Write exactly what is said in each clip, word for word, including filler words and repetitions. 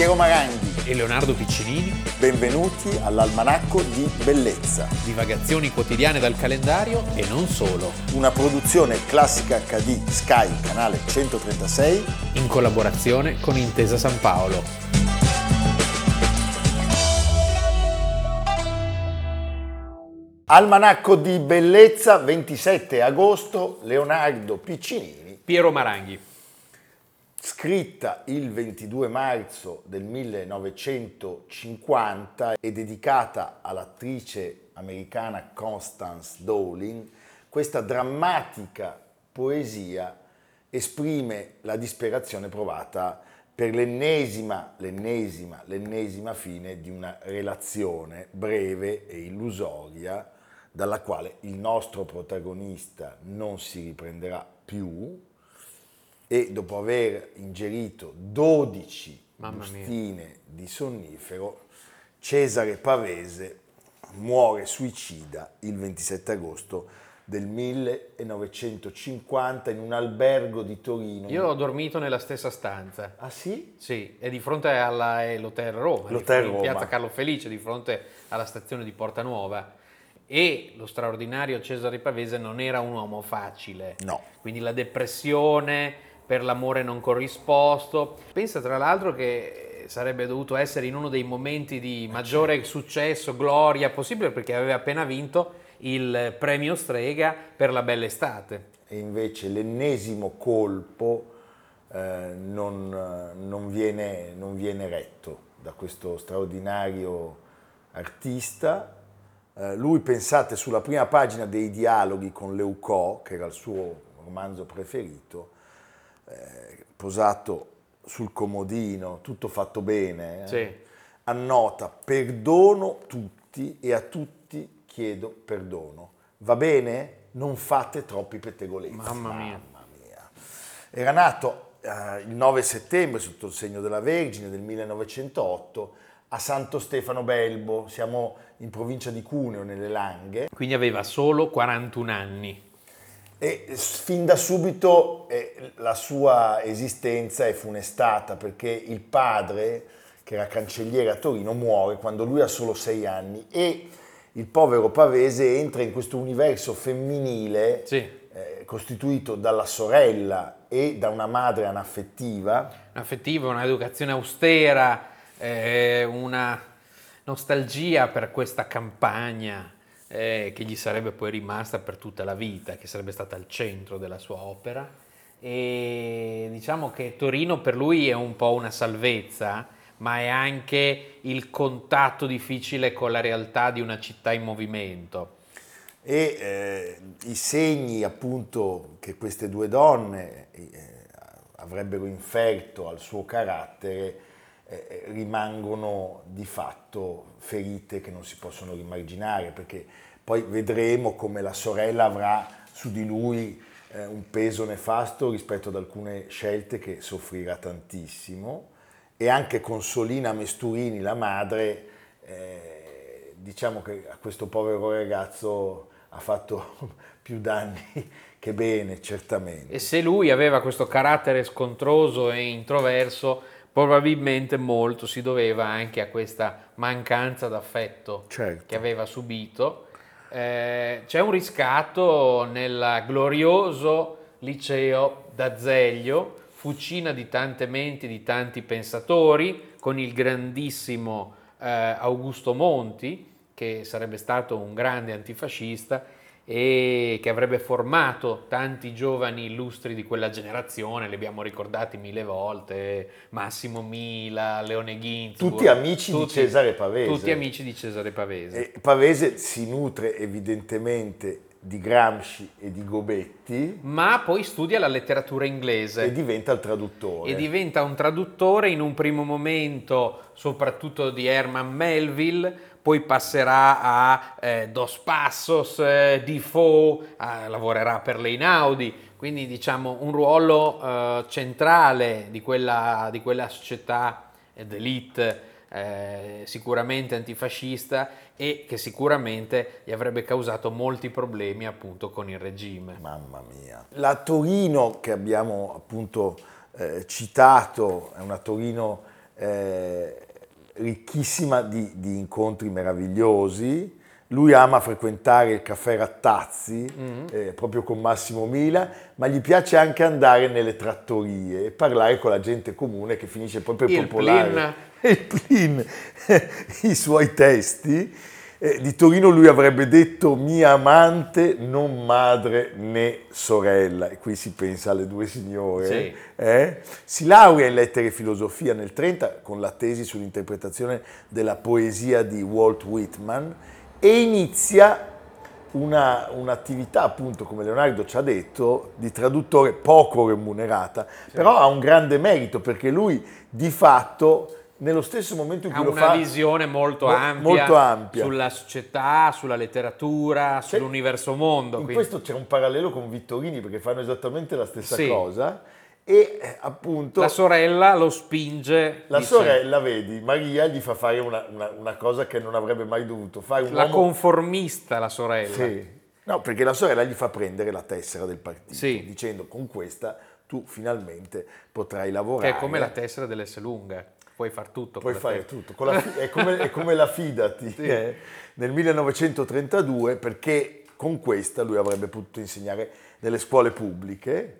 Piero Maranghi e Leonardo Piccinini. Benvenuti all'Almanacco di Bellezza. Divagazioni quotidiane dal calendario e non solo. Una produzione Classica acca di Sky, canale centotrentasei, in collaborazione con Intesa San Paolo. Almanacco di Bellezza, ventisette agosto, Leonardo Piccinini. Piero Maranghi. Scritta il ventidue marzo del millenovecentocinquanta e dedicata all'attrice americana Constance Dowling, questa drammatica poesia esprime la disperazione provata per l'ennesima, l'ennesima, l'ennesima fine di una relazione breve e illusoria dalla quale il nostro protagonista non si riprenderà più, e dopo aver ingerito dodici bustine di sonnifero, Cesare Pavese muore suicida il ventisette agosto del millenovecentocinquanta in un albergo di Torino. Io ho dormito nella stessa stanza. Ah sì? Sì, è di fronte all'Hotel Roma, L'Hotel Roma, in piazza Carlo Felice, di fronte alla stazione di Porta Nuova. E lo straordinario Cesare Pavese non era un uomo facile. No. Quindi la depressione per l'amore non corrisposto. Pensa tra l'altro che sarebbe dovuto essere in uno dei momenti di maggiore successo, gloria possibile, perché aveva appena vinto il premio strega per La Bella Estate. E invece l'ennesimo colpo eh, non, non, viene, non viene retto da questo straordinario artista. Eh, lui, pensate, sulla prima pagina dei dialoghi con Leucò, che era il suo romanzo preferito, Eh, posato sul comodino, tutto fatto bene, eh? Sì. Annota: perdono tutti e a tutti chiedo perdono, va bene? Non fate troppi pettegolezzi. Mamma mia. Mamma mia. Era nato eh, il nove settembre sotto il segno della Vergine del millenovecentootto a Santo Stefano Belbo, siamo in provincia di Cuneo, nelle Langhe. Quindi aveva solo quarantuno anni. E fin da subito eh, la sua esistenza è funestata, perché il padre, che era cancelliere a Torino, muore quando lui ha solo sei anni e il povero Pavese entra in questo universo femminile, sì, eh, costituito dalla sorella e da una madre anaffettiva. Anaffettiva, un'educazione austera, eh, una nostalgia per questa campagna. Eh, che gli sarebbe poi rimasta per tutta la vita, che sarebbe stata al centro della sua opera, e diciamo che Torino per lui è un po' una salvezza, ma è anche il contatto difficile con la realtà di una città in movimento. E eh, i segni appunto che queste due donne eh, avrebbero inferto al suo carattere Eh, rimangono di fatto ferite che non si possono rimarginare, perché poi vedremo come la sorella avrà su di lui eh, un peso nefasto rispetto ad alcune scelte che soffrirà tantissimo, e anche Consolina Mesturini, la madre, eh, diciamo che a questo povero ragazzo ha fatto più danni che bene, certamente. E se lui aveva questo carattere scontroso e introverso, probabilmente molto si doveva anche a questa mancanza d'affetto, certo, che aveva subito. Eh, c'è un riscatto nel glorioso liceo d'Azeglio, fucina di tante menti, di tanti pensatori, con il grandissimo eh, Augusto Monti, che sarebbe stato un grande antifascista e che avrebbe formato tanti giovani illustri di quella generazione, li abbiamo ricordati mille volte, Massimo Mila, Leone Ginzburg, tutti amici tutti, di Cesare Pavese. Tutti amici di Cesare Pavese. E Pavese si nutre evidentemente di Gramsci e di Gobetti, ma poi studia la letteratura inglese e diventa il traduttore. E diventa un traduttore in un primo momento, soprattutto di Herman Melville. Poi passerà a eh, Dos Passos, eh, Defoe, eh, lavorerà per le Einaudi, quindi diciamo un ruolo eh, centrale di quella, di quella società eh, d'élite eh, sicuramente antifascista, e che sicuramente gli avrebbe causato molti problemi appunto con il regime. Mamma mia! La Torino che abbiamo appunto eh, citato è una Torino eh, ricchissima di, di incontri meravigliosi. Lui ama frequentare il caffè Rattazzi, mm-hmm. eh, proprio con Massimo Mila, ma gli piace anche andare nelle trattorie e parlare con la gente comune che finisce poi per il popolare plin. il plin, i suoi testi. Eh, di Torino lui avrebbe detto mia amante, non madre né sorella, e qui si pensa alle due signore. Sì. Eh? Si laurea in lettere e filosofia nel trenta con la tesi sull'interpretazione della poesia di Walt Whitman, e inizia una, un'attività, appunto, come Leonardo ci ha detto, di traduttore poco remunerata, sì. Però ha un grande merito, perché lui di fatto, nello stesso momento in cui ha lo fa, ha una visione molto, mo- ampia molto ampia sulla società, sulla letteratura, cioè, sull'universo mondo. In quindi. Questo c'è un parallelo con Vittorini, perché fanno esattamente la stessa sì. cosa. E appunto la sorella lo spinge, la dice, sorella, vedi, Maria gli fa fare una, una, una cosa che non avrebbe mai dovuto fare, un la uomo... conformista la sorella sì. No, perché la sorella gli fa prendere la tessera del partito sì. dicendo con questa tu finalmente potrai lavorare, che è come la tessera dell'S lunga, puoi far tutto, puoi fare tessera. tutto con la fi- è, come, è come la fidati sì. eh? Nel millenovecentotrentadue, perché con questa lui avrebbe potuto insegnare nelle scuole pubbliche.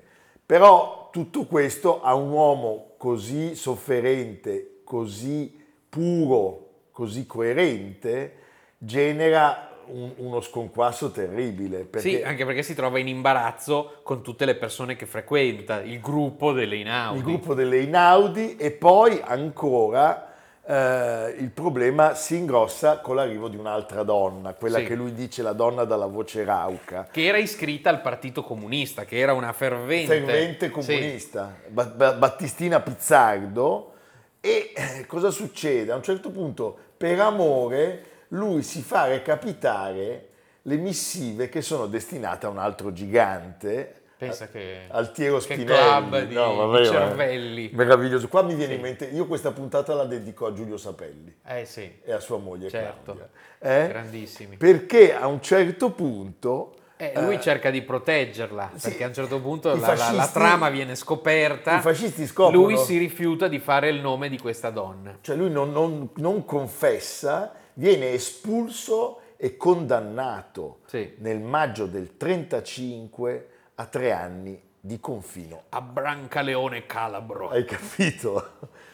Però tutto questo a un uomo così sofferente, così puro, così coerente, genera un, uno sconquasso terribile. Perché... Sì, anche perché si trova in imbarazzo con tutte le persone che frequenta, il gruppo delle Einaudi. Il gruppo delle Einaudi, e poi ancora eh, il problema si ingrossa con l'arrivo di un'altra donna, quella sì. che lui dice la donna dalla voce rauca. Che era iscritta al Partito Comunista, che era una fervente... Fervente comunista, sì. Battistina Pizzardo. E eh, cosa succede? A un certo punto, per amore, lui si fa recapitare le missive che sono destinate a un altro gigante... Pensa che Altiero Spinelli, che club di, no, vabbè, di cervelli. Meraviglioso. Qua mi viene sì. in mente, io questa puntata la dedico a Giulio Sapelli eh, sì. e a sua moglie certo. Claudia. Eh? Grandissimi. Perché a un certo punto... Eh, lui eh, cerca di proteggerla, sì, perché a un certo punto la, fascisti, la, la trama viene scoperta. I fascisti scoprono. Lui si rifiuta di fare il nome di questa donna. Cioè lui non, non, non confessa, viene espulso e condannato sì. nel maggio del trentacinque a tre anni di confino a Brancaleone Calabro. Hai capito?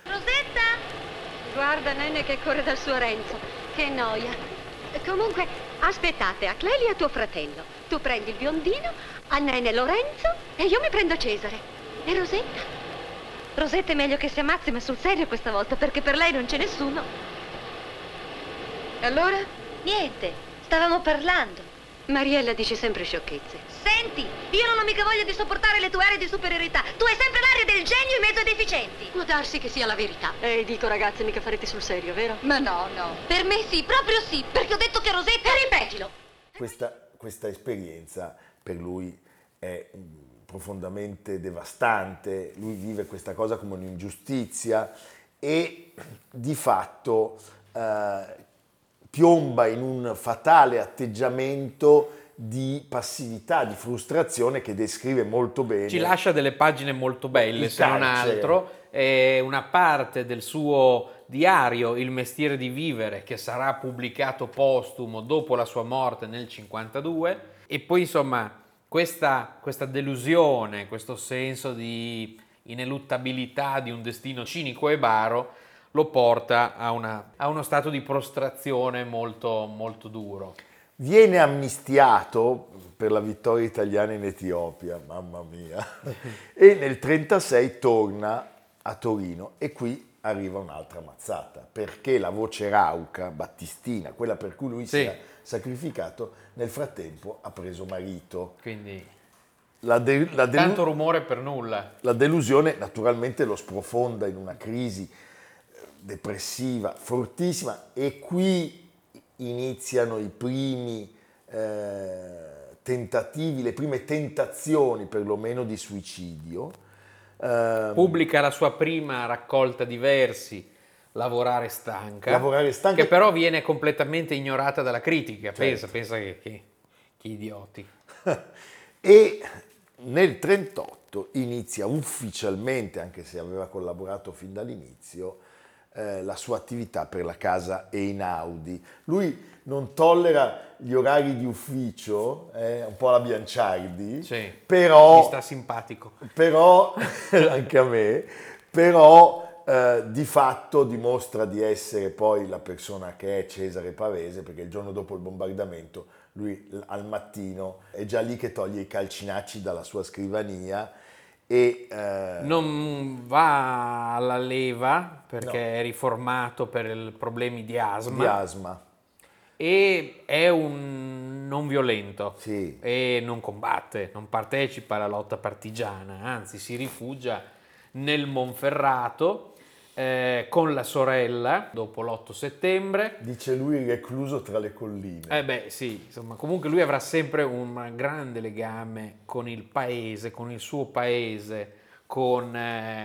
Rosetta! Guarda Nenne che corre dal suo Renzo, che noia. Comunque, aspettate, a Clelia tuo fratello. Tu prendi il biondino, a Nenne Lorenzo e io mi prendo Cesare. E Rosetta? Rosetta è meglio che si ammazzi, ma sul serio questa volta, perché per lei non c'è nessuno. Allora? Niente, stavamo parlando. Mariella dice sempre sciocchezze. Senti, io non ho mica voglia di sopportare le tue aree di superiorità. Tu hai sempre l'aria del genio in mezzo ai deficienti. Può darsi che sia la verità. Eh, dico ragazze, mica farete sul serio, vero? Ma no, no. Per me sì, proprio sì, perché ho detto che Rosetta... E ripetilo! Questa, questa esperienza per lui è profondamente devastante. Lui vive questa cosa come un'ingiustizia e di fatto... Eh, piomba in un fatale atteggiamento di passività, di frustrazione che descrive molto bene. Ci lascia delle pagine molto belle, se non altro. È una parte del suo diario, Il mestiere di vivere, che sarà pubblicato postumo dopo la sua morte nel cinquantadue. E poi, insomma, questa, questa delusione, questo senso di ineluttabilità di un destino cinico e baro, lo porta a, una, a uno stato di prostrazione molto, molto duro. Viene amnistiato per la vittoria italiana in Etiopia, mamma mia, e nel trentasei torna a Torino e qui arriva un'altra mazzata, perché la voce rauca, Battistina, quella per cui lui sì. si è sacrificato, nel frattempo ha preso marito. Quindi... La de- la delu- tanto rumore per nulla. La delusione naturalmente lo sprofonda in una crisi depressiva, fortissima, e qui iniziano i primi eh, tentativi, le prime tentazioni perlomeno di suicidio. Eh, Pubblica la sua prima raccolta di versi, Lavorare stanca, Lavorare stanca. Che però viene completamente ignorata dalla critica, certo. pensa, pensa che, che, che idioti. E nel trentotto inizia ufficialmente, anche se aveva collaborato fin dall'inizio, eh, la sua attività per la casa Einaudi. Lui non tollera gli orari di ufficio, eh, un po' alla Bianciardi, sì, però... Mi sta simpatico. Però, anche a me, però eh, di fatto dimostra di essere poi la persona che è Cesare Pavese, perché il giorno dopo il bombardamento lui al mattino è già lì che toglie i calcinacci dalla sua scrivania e... Eh, non va alla leva, perché no, è riformato per problemi di asma. Di asma. E è un non violento, sì, e non combatte, non partecipa alla lotta partigiana, anzi si rifugia nel Monferrato eh, con la sorella dopo l'otto settembre. Dice lui recluso tra le colline. Eh beh sì, insomma comunque lui avrà sempre un grande legame con il paese, con il suo paese, con... Eh,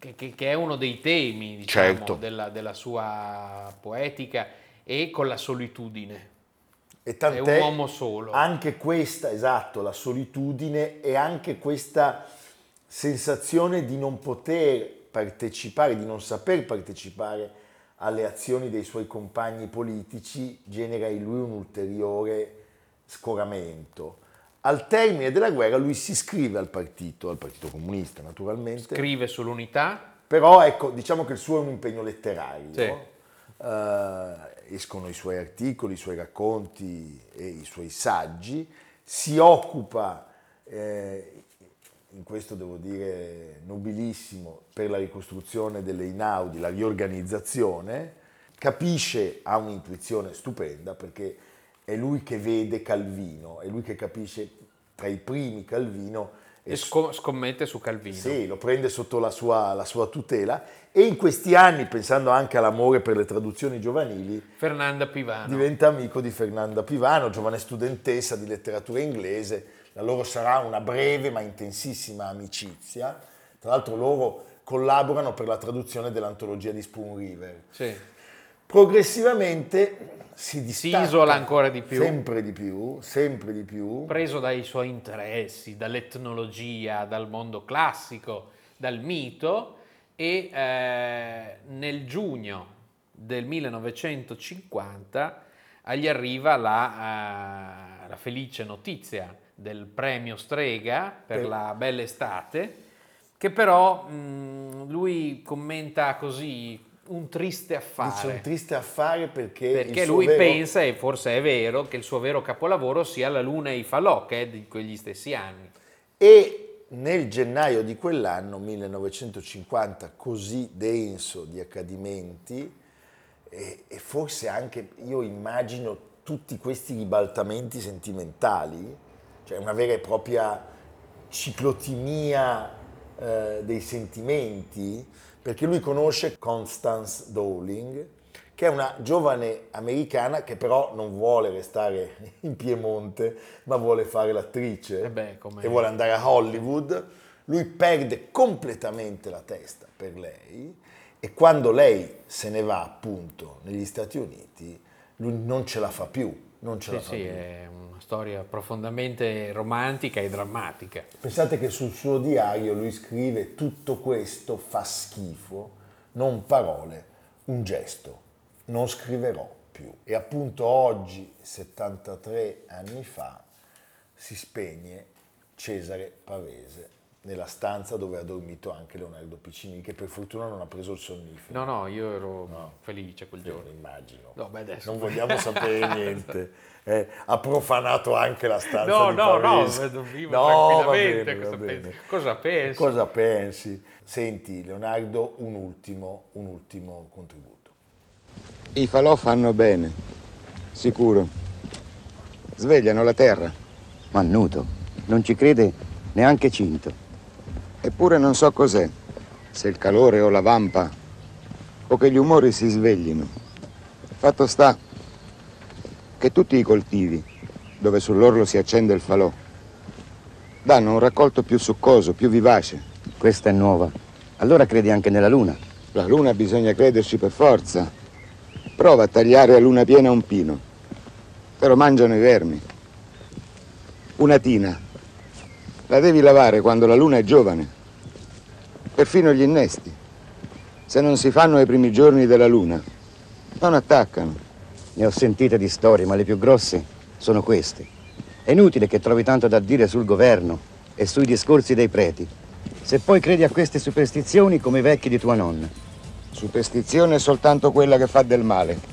che, che è uno dei temi, diciamo, certo, della, della sua poetica, e con la solitudine, e tant'è, è un uomo solo. Anche questa, esatto, la solitudine e anche questa sensazione di non poter partecipare, di non saper partecipare alle azioni dei suoi compagni politici genera in lui un ulteriore scoramento. Al termine della guerra lui si iscrive al partito, al Partito Comunista naturalmente. Scrive sull'Unità. Però ecco, diciamo che il suo è un impegno letterario, sì, no? Uh, escono i suoi articoli, i suoi racconti e i suoi saggi, si occupa, eh, in questo devo dire nobilissimo, per la ricostruzione delle Einaudi, la riorganizzazione, capisce, ha un'intuizione stupenda perché è lui che vede Calvino, è lui che capisce tra i primi Calvino, e scommette su Calvino. Sì, lo prende sotto la sua, la sua tutela, e in questi anni, pensando anche all'amore per le traduzioni giovanili, Fernanda Pivano diventa amico di Fernanda Pivano, giovane studentessa di letteratura inglese. La loro sarà una breve ma intensissima amicizia. Tra l'altro loro collaborano per la traduzione dell'antologia di Spoon River. Sì. Progressivamente si distacca, si isola ancora di più, sempre di più, sempre di più, preso dai suoi interessi, dall'etnologia, dal mondo classico, dal mito, e eh, nel giugno del millenovecentocinquanta gli arriva la, eh, la felice notizia del premio Strega per, per... la bella estate, che però mh, lui commenta così... un triste affare. Dice un triste affare perché... Perché lui vero... pensa, e forse è vero, che il suo vero capolavoro sia La luna e i falò, che è di quegli stessi anni. E nel gennaio di quell'anno, millenovecentocinquanta, così denso di accadimenti, e, e forse anche, io immagino, tutti questi ribaltamenti sentimentali, cioè una vera e propria ciclotimia eh, dei sentimenti, perché lui conosce Constance Dowling, che è una giovane americana che però non vuole restare in Piemonte, ma vuole fare l'attrice, eh beh, e vuole andare a Hollywood. Lui perde completamente la testa per lei, e quando lei se ne va appunto negli Stati Uniti, lui non ce la fa più. Non ce sì, la fa sì, più. È una storia profondamente romantica e drammatica. Pensate che sul suo diario lui scrive: tutto questo fa schifo, non parole, un gesto, non scriverò più. E appunto oggi, settantatré anni fa, si spegne Cesare Pavese nella stanza dove ha dormito anche Leonardo Piccinini, che per fortuna non ha preso il sonnifero. No, no, io ero no. felice quel giorno. Io immagino. No, beh, adesso. Non vogliamo sapere niente. Eh, ha profanato anche la stanza no, di no, Pavese. No, no, no, tranquillamente. Va bene, cosa, va bene. cosa pensi? Cosa pensi? Senti, Leonardo, un ultimo, un ultimo contributo. I falò fanno bene, sicuro. Svegliano la terra. Mannuto, non ci crede neanche Cinto. Eppure non so cos'è, se il calore o la vampa, o che gli umori si sveglino. Fatto sta che tutti i coltivi, dove sull'orlo si accende il falò, danno un raccolto più succoso, più vivace. Questa è nuova. Allora credi anche nella luna? La luna bisogna crederci per forza. Prova a tagliare a luna piena un pino. Te lo mangiano i vermi. Una tina la devi lavare quando la luna è giovane, perfino gli innesti. se non si fanno ai primi giorni della luna, non attaccano. Ne ho sentite di storie, ma le più grosse sono queste. È inutile che trovi tanto da dire sul governo e sui discorsi dei preti, se poi credi a queste superstizioni come i vecchi di tua nonna. Superstizione è soltanto quella che fa del male.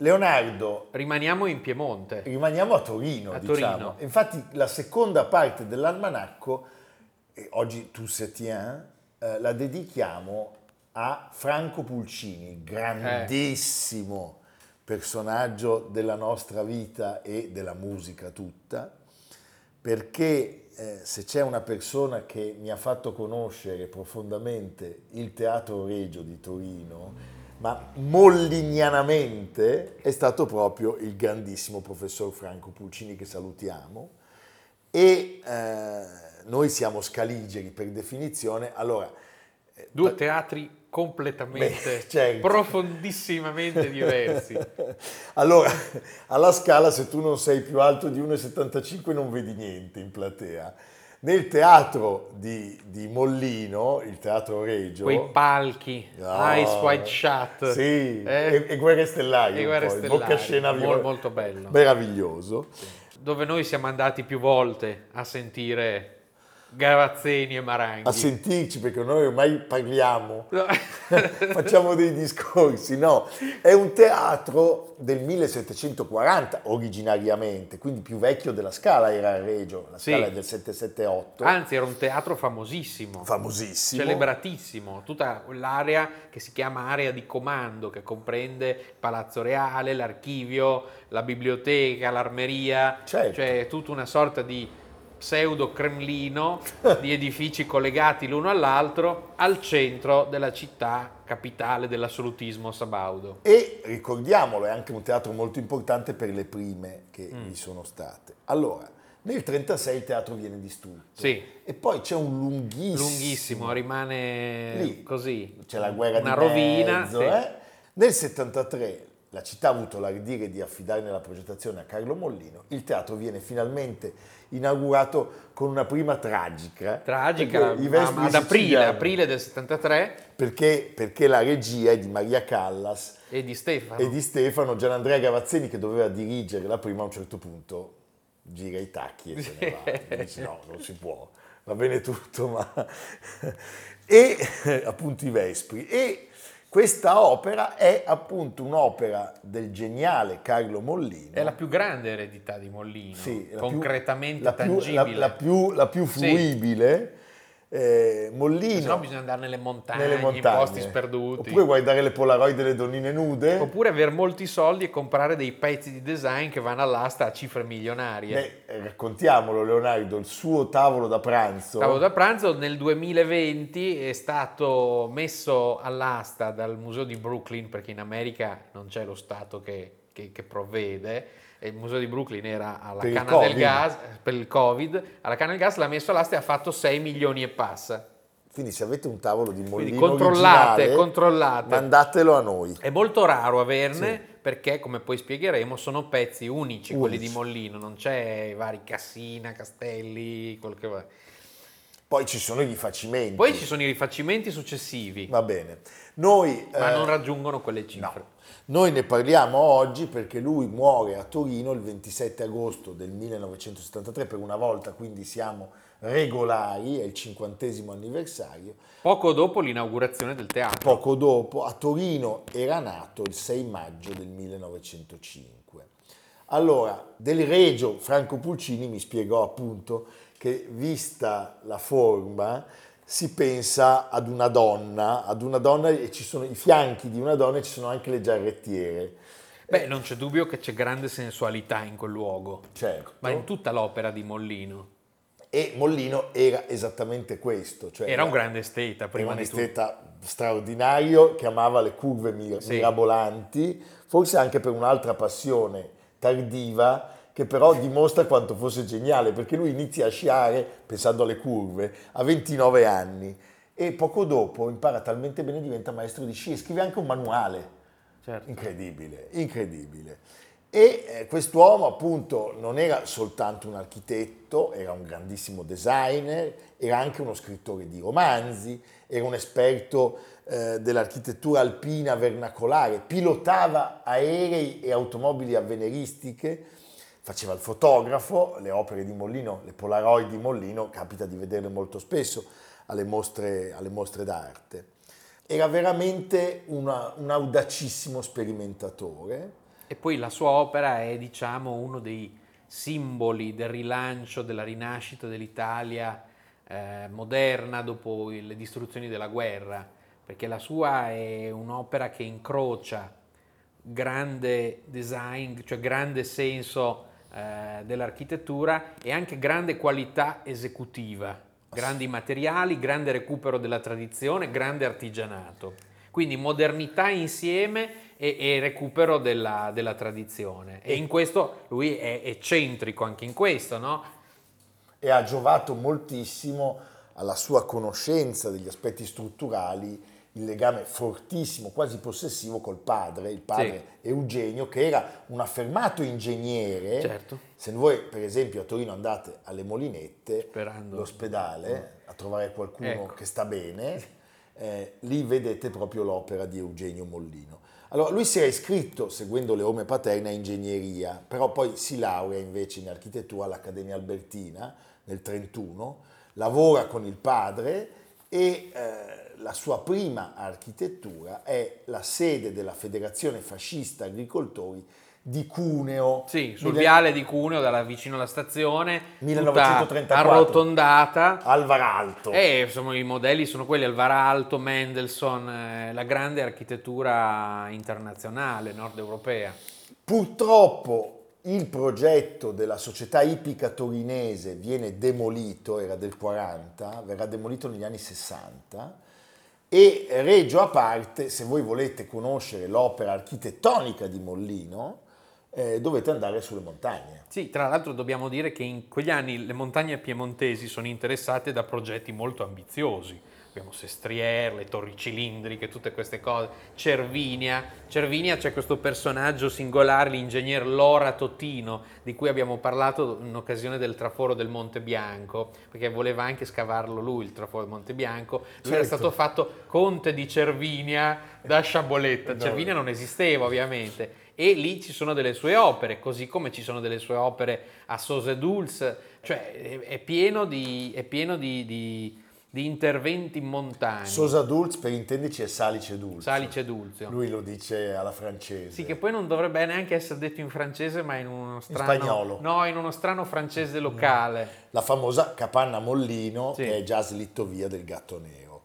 Leonardo, rimaniamo in Piemonte. Rimaniamo a Torino, a diciamo. Torino. Infatti la seconda parte dell'almanacco, oggi tu Setien, eh, la dedichiamo a Franco Pulcini, grandissimo eh. personaggio della nostra vita e della musica tutta, perché eh, se c'è una persona che mi ha fatto conoscere profondamente il Teatro Regio di Torino, ma mollinianamente, è stato proprio il grandissimo professor Franco Pulcini, che salutiamo, e eh, noi siamo scaligeri per definizione. Allora, due teatri completamente, beh, certo, profondissimamente diversi. Allora, alla Scala, se tu non sei più alto di uno e settantacinque non vedi niente in platea. Nel teatro di, di Mollino, il Teatro Regio... Quei palchi, oh, Ice White Shut. Sì, eh, e, e Guerre Stellari. E Guerre Stellari, bocca scena molto, molto bello. Meraviglioso. Sì. Dove noi siamo andati più volte a sentire Gavazzeni e Maranghi. A sentirci, perché noi ormai parliamo, no. Facciamo dei discorsi, no. È un teatro del millesettecentoquaranta originariamente, quindi più vecchio della Scala era il Regio, la Scala sì. È del settecentosettantotto. Anzi, era un teatro famosissimo, famosissimo, celebratissimo, tutta l'area che si chiama area di comando, che comprende il Palazzo Reale, l'archivio, la biblioteca, l'armeria, certo. Cioè tutta una sorta di pseudo Cremlino di edifici collegati l'uno all'altro al centro della città capitale dell'assolutismo sabaudo. E ricordiamolo, è anche un teatro molto importante per le prime che mm. vi sono state. Allora, nel trentasei il teatro viene distrutto, sì. E poi c'è un lunghissimo, lunghissimo rimane lì, così, c'è la guerra, una di rovina, mezzo, sì. eh? Nel settantatré la città ha avuto l'ardire di affidarne la progettazione a Carlo Mollino. Il teatro viene finalmente inaugurato con una prima tragica. Tragica, ma ad aprile, aprile del settantatré. Perché, perché la regia è di Maria Callas. E di Stefano. E di Stefano. Gianandrea Gavazzeni, che doveva dirigere la prima, a un certo punto gira i tacchi e se ne va. E dice no, non si può, va bene tutto, ma... E appunto i Vespri. E... Questa opera è appunto un'opera del geniale Carlo Mollino. È la più grande eredità di Mollino, sì, concretamente la più, tangibile. La, la, più, la più fluibile, sì. eh, Mollino. Se no bisogna andare nelle montagne, nelle montagne, in posti sperduti. Oppure guardare le Polaroid delle donnine nude. Oppure avere molti soldi e comprare dei pezzi di design che vanno all'asta a cifre milionarie. Beh, raccontiamolo, Leonardo, il suo tavolo da pranzo. Il tavolo da pranzo nel duemilaventi è stato messo all'asta dal museo di Brooklyn, perché in America non c'è lo Stato che... Che, che provvede, il museo di Brooklyn era alla per canna del gas, per il Covid, alla canna del gas l'ha messo all'asta e ha fatto sei milioni e passa. Quindi se avete un tavolo di Mollino, quindi controllate, controllate, mandatelo a noi. È molto raro averne, sì, perché, come poi spiegheremo, sono pezzi unici, unici quelli di Mollino, non c'è vari Cassina, Castelli, quel che va. Poi ci sono i rifacimenti. Poi ci sono i rifacimenti successivi. Va bene. Noi, Ma eh, non raggiungono quelle cifre. No. Noi ne parliamo oggi perché lui muore a Torino il ventisette agosto del millenovecentosettantatré, per una volta, quindi siamo regolari, è il cinquantesimo anniversario. Poco dopo l'inaugurazione del teatro. Poco dopo, a Torino era nato il sei maggio del millenovecentocinque. Allora, del Regio, Franco Pulcini mi spiegò appunto che, vista la forma, si pensa ad una donna, ad una donna, e ci sono i fianchi di una donna e ci sono anche le giarrettiere. Beh, non c'è dubbio che c'è grande sensualità in quel luogo, certo, ma in tutta l'opera di Mollino. E Mollino era esattamente questo, cioè era un grande esteta, prima di tutto. Era un esteta straordinario che amava le curve mir- sì. mirabolanti, forse anche per un'altra passione tardiva, che però dimostra quanto fosse geniale, perché lui inizia a sciare, pensando alle curve, a ventinove anni e poco dopo impara talmente bene, diventa maestro di sci e scrive anche un manuale. Certo. Incredibile, incredibile. E eh, quest'uomo appunto non era soltanto un architetto, era un grandissimo designer, era anche uno scrittore di romanzi, era un esperto eh, dell'architettura alpina vernacolare, pilotava aerei e automobili avveniristiche, faceva il fotografo. Le opere di Mollino, le Polaroid di Mollino, capita di vederle molto spesso alle mostre, alle mostre d'arte. Era veramente una, un audacissimo sperimentatore. E poi la sua opera è, diciamo, uno dei simboli del rilancio, della rinascita dell'Italia eh, moderna dopo le distruzioni della guerra, perché la sua è un'opera che incrocia grande design, cioè grande senso dell'architettura e anche grande qualità esecutiva, grandi materiali, grande recupero della tradizione, grande artigianato, quindi modernità insieme e, e recupero della, della tradizione, e in questo lui è eccentrico anche in questo, no? E ha giovato moltissimo alla sua conoscenza degli aspetti strutturali il legame fortissimo, quasi possessivo col padre, il padre sì. Eugenio, che era un affermato ingegnere. Certo. Se voi per esempio a Torino andate alle Molinette, Sperando. l'ospedale, a trovare qualcuno, ecco, che sta bene, eh, lì vedete proprio l'opera di Eugenio Mollino. Allora, lui si era iscritto, seguendo le orme paterne, a ingegneria, però poi si laurea invece in architettura all'Accademia Albertina nel trentuno, lavora con il padre e... Eh, la sua prima architettura è la sede della Federazione Fascista Agricoltori di Cuneo. Sì, sul mille... viale di Cuneo, dalla, vicino alla stazione, millenovecentotrentaquattro, arrotondata. Alvaralto. E insomma i modelli sono quelli, Alvaralto, Mendelssohn, eh, la grande architettura internazionale nord europea. Purtroppo il progetto della società ipica torinese viene demolito, era del quaranta, verrà demolito negli anni sessanta. E Reggio a parte, se voi volete conoscere l'opera architettonica di Mollino, eh, dovete andare sulle montagne. Sì, tra l'altro dobbiamo dire che in quegli anni le montagne piemontesi sono interessate da progetti molto ambiziosi. Abbiamo Sestriere, le torri cilindriche, tutte queste cose, Cervinia. Cervinia c'è questo personaggio singolare, l'ingegner Lora Totino, di cui abbiamo parlato in occasione del traforo del Monte Bianco, perché voleva anche scavarlo lui, il traforo del Monte Bianco. Lui certo. era stato fatto conte di Cervinia da Sciaboletta. Cervinia non esisteva ovviamente. E lì ci sono delle sue opere, così come ci sono delle sue opere a Sose Dulce, cioè è pieno di... È pieno di, di di interventi montani. Sosa Dulce, per intenderci, è salice dulce. Salice dulce. Lui lo dice alla francese. Sì, che poi non dovrebbe neanche essere detto in francese, ma in uno strano... In spagnolo. No, in uno strano francese locale. La famosa Capanna Mollino, sì, che è jazz Littovia del Gatto Nero.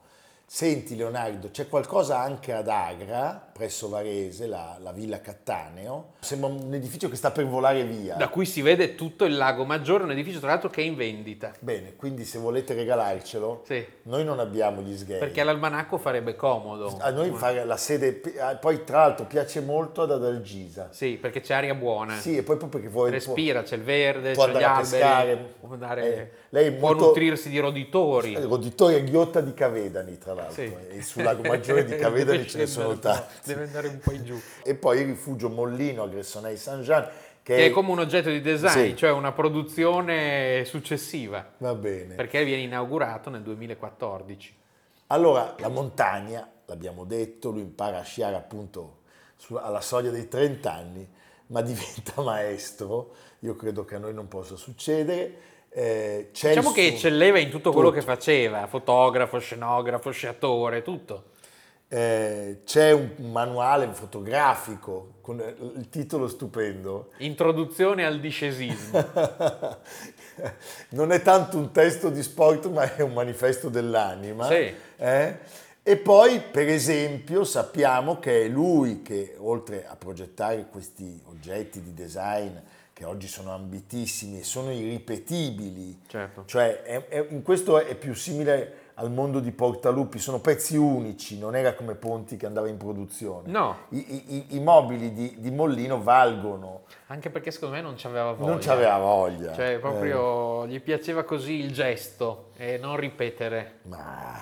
Senti, Leonardo, c'è qualcosa anche ad Agra, presso Varese, la, la Villa Cattaneo. Sembra un edificio che sta per volare via. Da cui si vede tutto il Lago Maggiore, un edificio tra l'altro che è in vendita. Bene, quindi se volete regalarcelo, sì, noi non abbiamo gli sghei. Perché all'almanacco farebbe comodo. A noi fare la sede, poi tra l'altro piace molto ad Adalgisa. Sì, perché c'è aria buona. Sì, e poi proprio perché vuoi... Respira, può, c'è il verde, c'è gli alberi, può, andare, eh, lei può molto, nutrirsi di roditori. Roditori e ghiotta di Cavedani, tra l'altro. Sì. E sul Lago Maggiore di Cavedani ce ne sono tanti. Deve andare un po' in giù. E poi il rifugio Mollino a Gressonei San Gian, che, che è come un oggetto di design, sì, cioè una produzione successiva. Va bene. Perché viene inaugurato nel duemilaquattordici. Allora, la montagna, l'abbiamo detto, lui impara a sciare appunto alla soglia dei trenta anni, ma diventa maestro. Io credo che a noi non possa succedere. Eh, c'è diciamo che suo... eccelleva in tutto, tutto quello che faceva, fotografo, scenografo, sciatore, tutto. Eh, c'è un manuale fotografico con il titolo stupendo, Introduzione al discesismo. Non è tanto un testo di sport, ma è un manifesto dell'anima. Sì. Eh? E poi, per esempio, sappiamo che è lui che, oltre a progettare questi oggetti di design che oggi sono ambitissimi e sono irripetibili, certo, cioè è, è, in questo è più simile al mondo di Portaluppi, sono pezzi unici, non era come Ponti che andava in produzione. No. I, i, i mobili di, di Mollino valgono. Anche perché secondo me non ci aveva voglia. Non ci aveva voglia. Cioè proprio eh. gli piaceva così il gesto e non ripetere. Ma...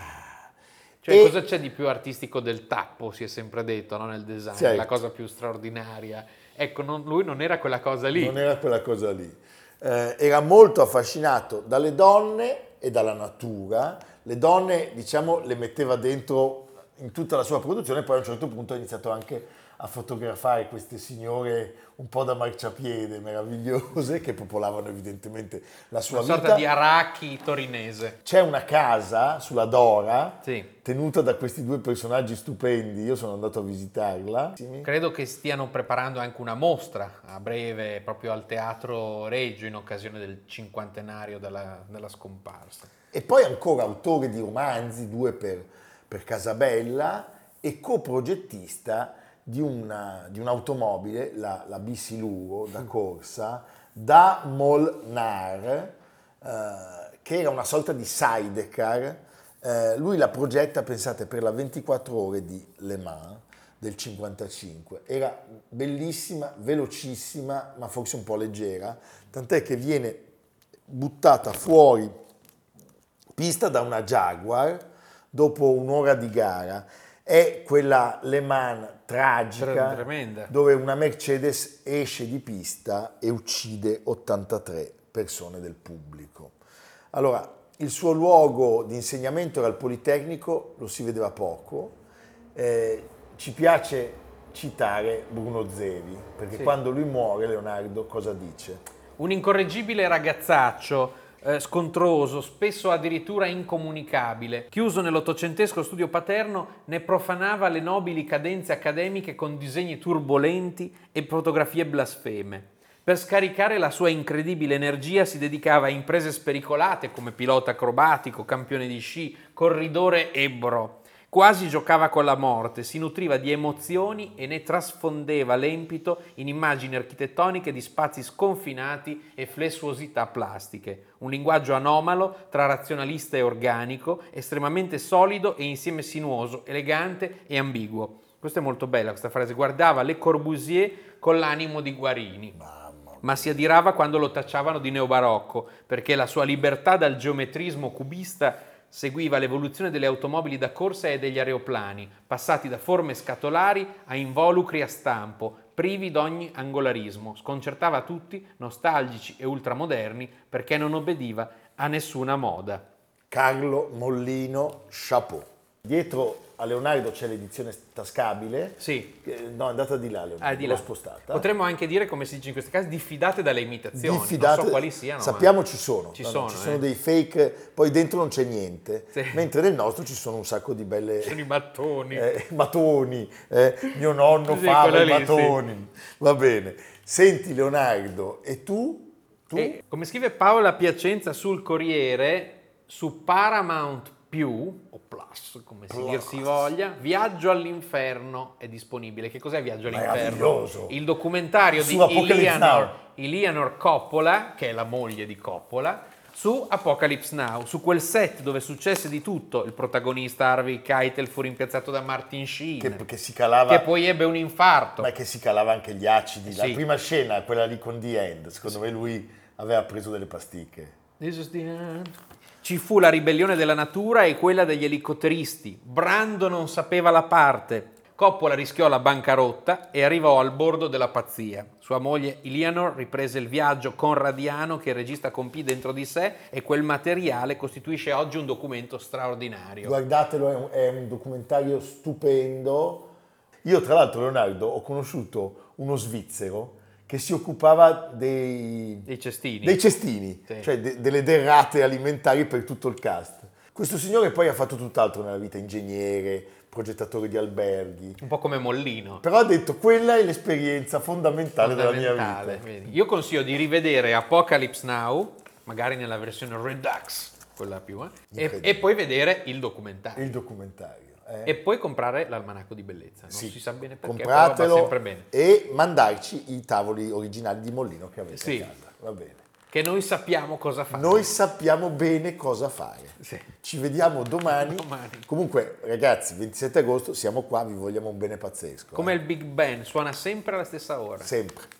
Cioè e... cosa c'è di più artistico del tappo, si è sempre detto, no? Nel design, certo, la cosa più straordinaria. Ecco, non, lui non era quella cosa lì. Non era quella cosa lì. Eh, era molto affascinato dalle donne e dalla natura. Le donne, diciamo, le metteva dentro in tutta la sua produzione, poi a un certo punto ha iniziato anche a fotografare queste signore un po' da marciapiede, meravigliose, che popolavano evidentemente la sua una vita. Una sorta di Arachi torinese. C'è una casa sulla Dora, sì, tenuta da questi due personaggi stupendi, io sono andato a visitarla. Credo che stiano preparando anche una mostra a breve, proprio al Teatro Regio, in occasione del cinquantenario della, della scomparsa. E poi ancora autore di romanzi, due per, per Casabella, e coprogettista di, una, di un'automobile, la, la Bisiluro da corsa, da Molnar, eh, che era una sorta di sidecar. Eh, lui la progetta, pensate, per la ventiquattro ore di Le Mans del cinquantacinque. Era bellissima, velocissima, ma forse un po' leggera, tant'è che viene buttata fuori pista da una Jaguar dopo un'ora di gara. È quella Le Mans tragica, tremenda, dove una Mercedes esce di pista e uccide ottantatré persone del pubblico. Allora, il suo luogo di insegnamento era il Politecnico, lo si vedeva poco. Eh, ci piace citare Bruno Zevi, perché sì, quando lui muore, Leonardo cosa dice? Un incorreggibile ragazzaccio, scontroso, spesso addirittura incomunicabile. Chiuso nell'ottocentesco studio paterno, ne profanava le nobili cadenze accademiche con disegni turbolenti e fotografie blasfeme. Per scaricare la sua incredibile energia si dedicava a imprese spericolate come pilota acrobatico, campione di sci, corridore ebbro. Quasi giocava con la morte, si nutriva di emozioni e ne trasfondeva l'empito in immagini architettoniche di spazi sconfinati e flessuosità plastiche. Un linguaggio anomalo tra razionalista e organico, estremamente solido e insieme sinuoso, elegante e ambiguo. Questa è molto bella, questa frase. Guardava Le Corbusier con l'animo di Guarini, ma si adirava quando lo tacciavano di neobarocco, perché la sua libertà dal geometrismo cubista seguiva l'evoluzione delle automobili da corsa e degli aeroplani, passati da forme scatolari a involucri a stampo, privi d'ogni angolarismo. Sconcertava tutti, nostalgici e ultramoderni, perché non obbediva a nessuna moda. Carlo Mollino, chapeau. Dietro a Leonardo c'è l'edizione tascabile. Sì. No, è andata di là, Leonardo, ah, di là. L'ho spostata. Potremmo anche dire, come si dice in questi casi, diffidate dalle imitazioni. Diffidate, non so quali siano. Sappiamo ma... ci sono. Ci no, sono, no, ci eh. sono dei fake, poi dentro non c'è niente. Sì. Mentre nel nostro ci sono un sacco di belle... Ci sono i mattoni. Eh, matoni. Eh, mio nonno sì, fa i mattoni. Sì. Va bene. Senti Leonardo, e tu? tu? E, come scrive Paola Piacenza sul Corriere, su Paramount Più, o Plus, come si dir si voglia, Viaggio all'inferno è disponibile. Che cos'è Viaggio all'inferno? Il documentario su di Eleanor, Eleanor Coppola, che è la moglie di Coppola, su Apocalypse Now, su quel set dove successe di tutto. Il protagonista Harvey Keitel fu rimpiazzato da Martin Sheen, che, che si calava, che poi ebbe un infarto, ma che si calava anche gli acidi. Sì. La prima scena, quella lì con The End, secondo sì. me lui aveva preso delle pasticche. This is the end. Ci fu la ribellione della natura e quella degli elicotteristi. Brando non sapeva la parte. Coppola rischiò la bancarotta e arrivò al bordo della pazzia. Sua moglie Eleanor riprese il viaggio conradiano che il regista compì dentro di sé, e quel materiale costituisce oggi un documento straordinario. Guardatelo, è un documentario stupendo. Io tra l'altro, Leonardo, ho conosciuto uno svizzero che si occupava dei, dei cestini, dei cestini sì. cioè de, delle derrate alimentari per tutto il cast. Questo signore poi ha fatto tutt'altro nella vita, ingegnere, progettatore di alberghi. Un po' come Mollino. Però ha detto, quella è l'esperienza fondamentale, fondamentale. della mia vita. Io consiglio di rivedere Apocalypse Now, magari nella versione Redux, quella più, eh, e, e poi vedere il documentario. Il documentario. Eh. E poi comprare l'Almanacco di Bellezza, non sì. si sa bene perché, compratelo, però va sempre bene. E mandarci i tavoli originali di Mollino che avete sì. a casa, va bene. Che noi sappiamo cosa fare. Noi sappiamo bene cosa fare. Sì. Ci vediamo domani. domani. Comunque ragazzi, ventisette agosto siamo qua, vi vogliamo un bene pazzesco. Come eh. il Big Ben, suona sempre alla stessa ora. Sempre.